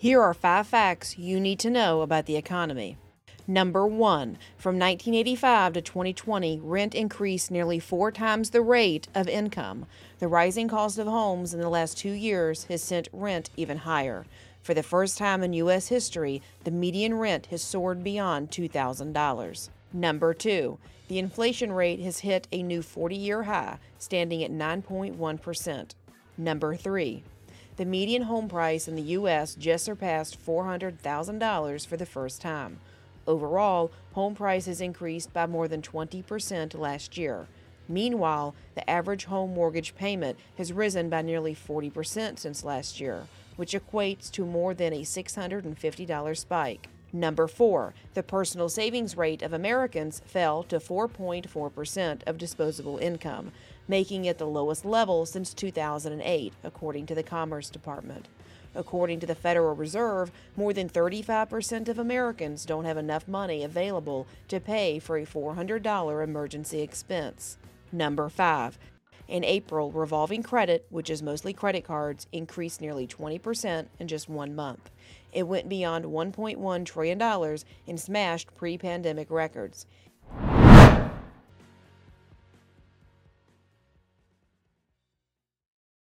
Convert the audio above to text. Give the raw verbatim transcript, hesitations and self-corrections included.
Here are five facts you need to know about the economy. Number one, from nineteen eighty-five to twenty twenty, rent increased nearly four times the rate of income. The rising cost of homes in the last two years has sent rent even higher. For the first time in U S history, the median rent has soared beyond two thousand dollars. Number two, the inflation rate has hit a new forty-year high, standing at nine point one percent. Number three, the median home price in the U S just surpassed four hundred thousand dollars for the first time. Overall, home prices increased by more than twenty percent last year. Meanwhile, the average home mortgage payment has risen by nearly forty percent since last year, which equates to more than a six hundred fifty dollars spike. Number four, the personal savings rate of Americans fell to four point four percent of disposable income, making it the lowest level since two thousand eight, according to the Commerce Department. According to the Federal Reserve, more than thirty-five percent of Americans don't have enough money available to pay for a four hundred dollars emergency expense. Number five. In April, revolving credit, which is mostly credit cards, increased nearly twenty percent in just one month. It went beyond one point one trillion dollars and smashed pre-pandemic records.